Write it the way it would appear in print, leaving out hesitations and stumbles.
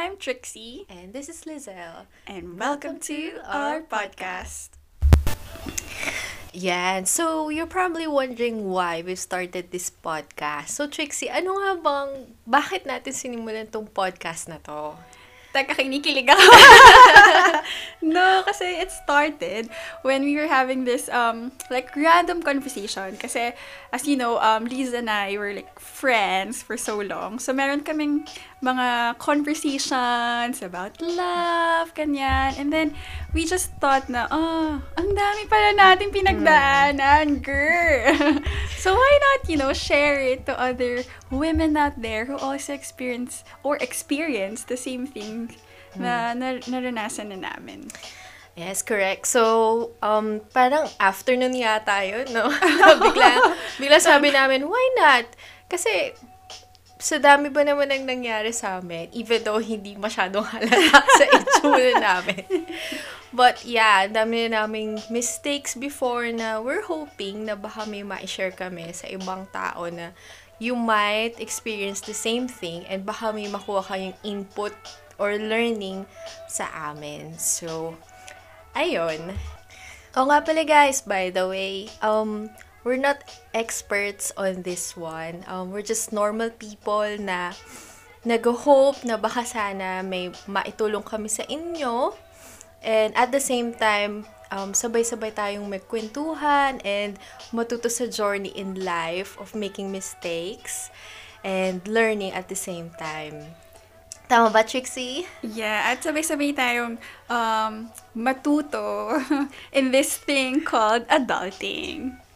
I'm Trixie. And this is Lizelle. And welcome to our podcast. Yeah, and so you're probably wondering why we started this podcast. So Trixie, ano nga bang, bakit natin sinimulan tong podcast na to? Taka, kinikilig ako. No, kasi it started when we were having this like random conversation. Kasi as you know, Lisa and I were like friends for so long. So meron kaming mga conversations about love, ganyan. And then, we just thought na, oh, ang dami pala natin pinagdaanan, girl. So, why not, you know, share it to other women out there who also experience the same thing na naranasan na namin. Yes, correct. So, parang afternoon yata yun, no? bigla sabi namin, why not? Kasi, sa dami ba naman ang nangyari sa amin, even though hindi masyadong halata sa itsura namin. But yeah, dami na naming mistakes before na we're hoping na baka may ma-share kami sa ibang tao na you might experience the same thing and baka may makuha kayong input or learning sa amin. So, ayun. O nga pala guys, by the way, we're not experts on this one. We're just normal people na nag-hope na baka sana may maitulong kami sa inyo. And at the same time, sabay-sabay tayong magkwentuhan and matuto sa journey in life of making mistakes and learning at the same time. Tama ba, Trixie? Yeah, at sabay-sabay tayong matuto in this thing called adulting.